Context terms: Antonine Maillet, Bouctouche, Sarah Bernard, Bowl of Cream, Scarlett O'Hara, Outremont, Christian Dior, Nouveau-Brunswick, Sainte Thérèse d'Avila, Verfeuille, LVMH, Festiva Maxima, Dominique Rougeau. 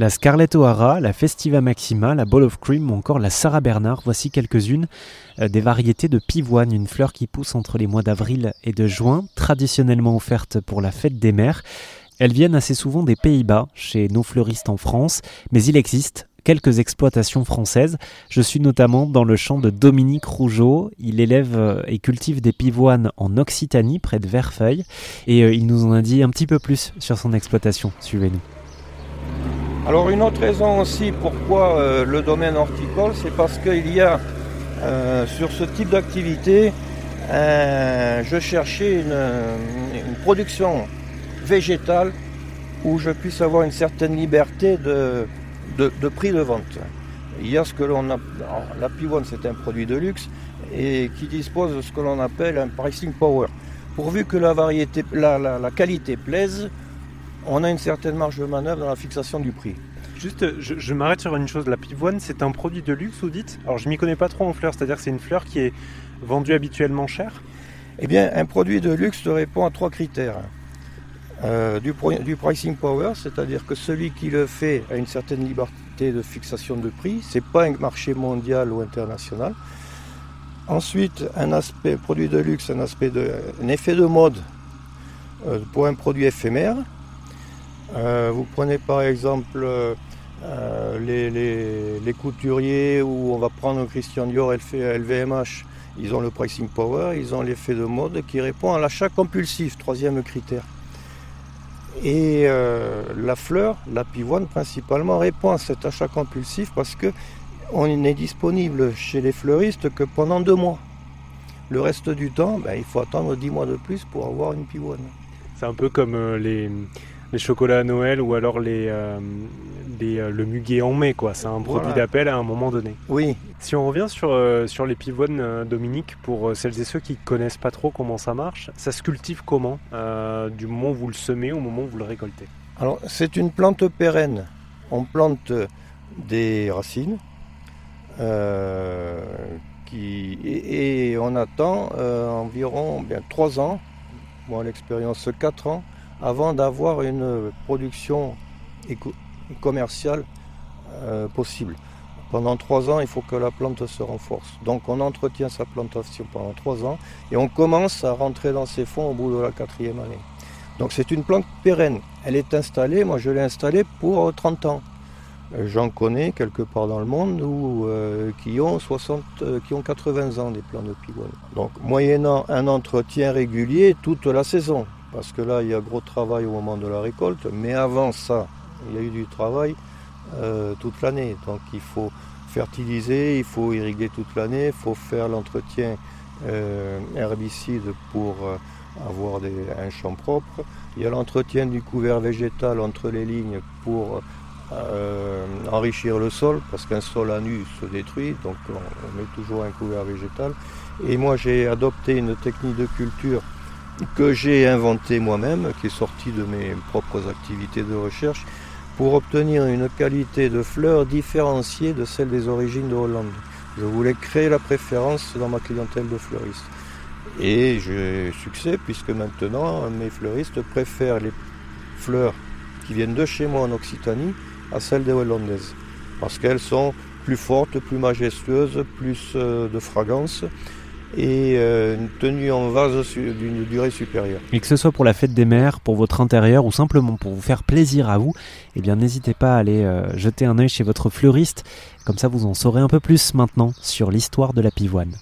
La Scarlett O'Hara, la Festiva Maxima, la Bowl of Cream ou encore la Sarah Bernard, voici quelques-unes des variétés de pivoine, une fleur qui pousse entre les mois d'avril et de juin, traditionnellement offerte pour la fête des mères. Elles viennent assez souvent des Pays-Bas, chez nos fleuristes en France, mais il existe quelques exploitations françaises. Je suis notamment dans le champ de Dominique Rougeau. Il élève et cultive des pivoines en Occitanie, près de Verfeuille. Et il nous en a dit un petit peu plus sur son exploitation. Suivez-nous. Alors une autre raison aussi pourquoi le domaine horticole, c'est parce qu'il y a sur ce type d'activité, je cherchais une production végétale où je puisse avoir une certaine liberté de prix de vente. Il y a ce que l'on appelle, la pivoine c'est un produit de luxe et qui dispose de ce que l'on appelle un pricing power. Pourvu que la variété, la qualité plaise, on a une certaine marge de manœuvre dans la fixation du prix. Juste, je m'arrête sur une chose, la pivoine c'est un produit de luxe vous dites ? Alors je m'y connais pas trop en fleurs, c'est-à-dire que c'est une fleur qui est vendue habituellement chère ? Eh bien un produit de luxe répond à trois critères. Du pricing power, c'est-à-dire que celui qui le fait a une certaine liberté de fixation de prix, c'est pas un marché mondial ou international. Ensuite, un aspect produit de luxe, un effet de mode pour un produit éphémère. Vous prenez par exemple les couturiers où on va prendre Christian Dior, LVMH, ils ont le pricing power, ils ont l'effet de mode qui répond à l'achat compulsif, troisième critère. Et la fleur, la pivoine principalement, répond à cet achat compulsif parce qu'on n'est disponible chez les fleuristes que pendant 2 mois. Le reste du temps, il faut attendre 10 mois de plus pour avoir une pivoine. C'est un peu comme les chocolats à Noël ou alors le muguet en mai, quoi. C'est un produit d'appel à un moment donné. Oui. Si on revient sur les pivoines, Dominique, pour celles et ceux qui ne connaissent pas trop comment ça marche, ça se cultive comment du moment où vous le semez au moment où vous le récoltez ? Alors, c'est une plante pérenne. On plante des racines et on attend environ 3 ans, moi l'expérience 4 ans, avant d'avoir une production commerciale possible. Pendant 3 ans, il faut que la plante se renforce. Donc on entretient sa plantation pendant 3 ans et on commence à rentrer dans ses fonds au bout de la 4e année. Donc c'est une plante pérenne. Elle est installée, moi je l'ai installée pour 30 ans. J'en connais quelque part dans le monde où, qui ont 80 ans des plantes de pivoine. Donc moyennant un entretien régulier toute la saison. Parce que là, il y a gros travail au moment de la récolte, mais avant ça, il y a eu du travail toute l'année. Donc il faut fertiliser, il faut irriguer toute l'année, il faut faire l'entretien herbicide pour avoir un champ propre. Il y a l'entretien du couvert végétal entre les lignes pour enrichir le sol, parce qu'un sol à nu se détruit, donc on met toujours un couvert végétal. Et moi, j'ai adopté une technique de culture que j'ai inventé moi-même, qui est sorti de mes propres activités de recherche, pour obtenir une qualité de fleurs différenciée de celle des origines de Hollande. Je voulais créer la préférence dans ma clientèle de fleuristes. Et j'ai eu succès, puisque maintenant, mes fleuristes préfèrent les fleurs qui viennent de chez moi en Occitanie à celles des Hollandaises. Parce qu'elles sont plus fortes, plus majestueuses, plus de fragrance, et tenue en vase d'une durée supérieure. Et que ce soit pour la fête des mères, pour votre intérieur ou simplement pour vous faire plaisir à vous, eh bien n'hésitez pas à aller jeter un œil chez votre fleuriste, comme ça vous en saurez un peu plus maintenant sur l'histoire de la pivoine.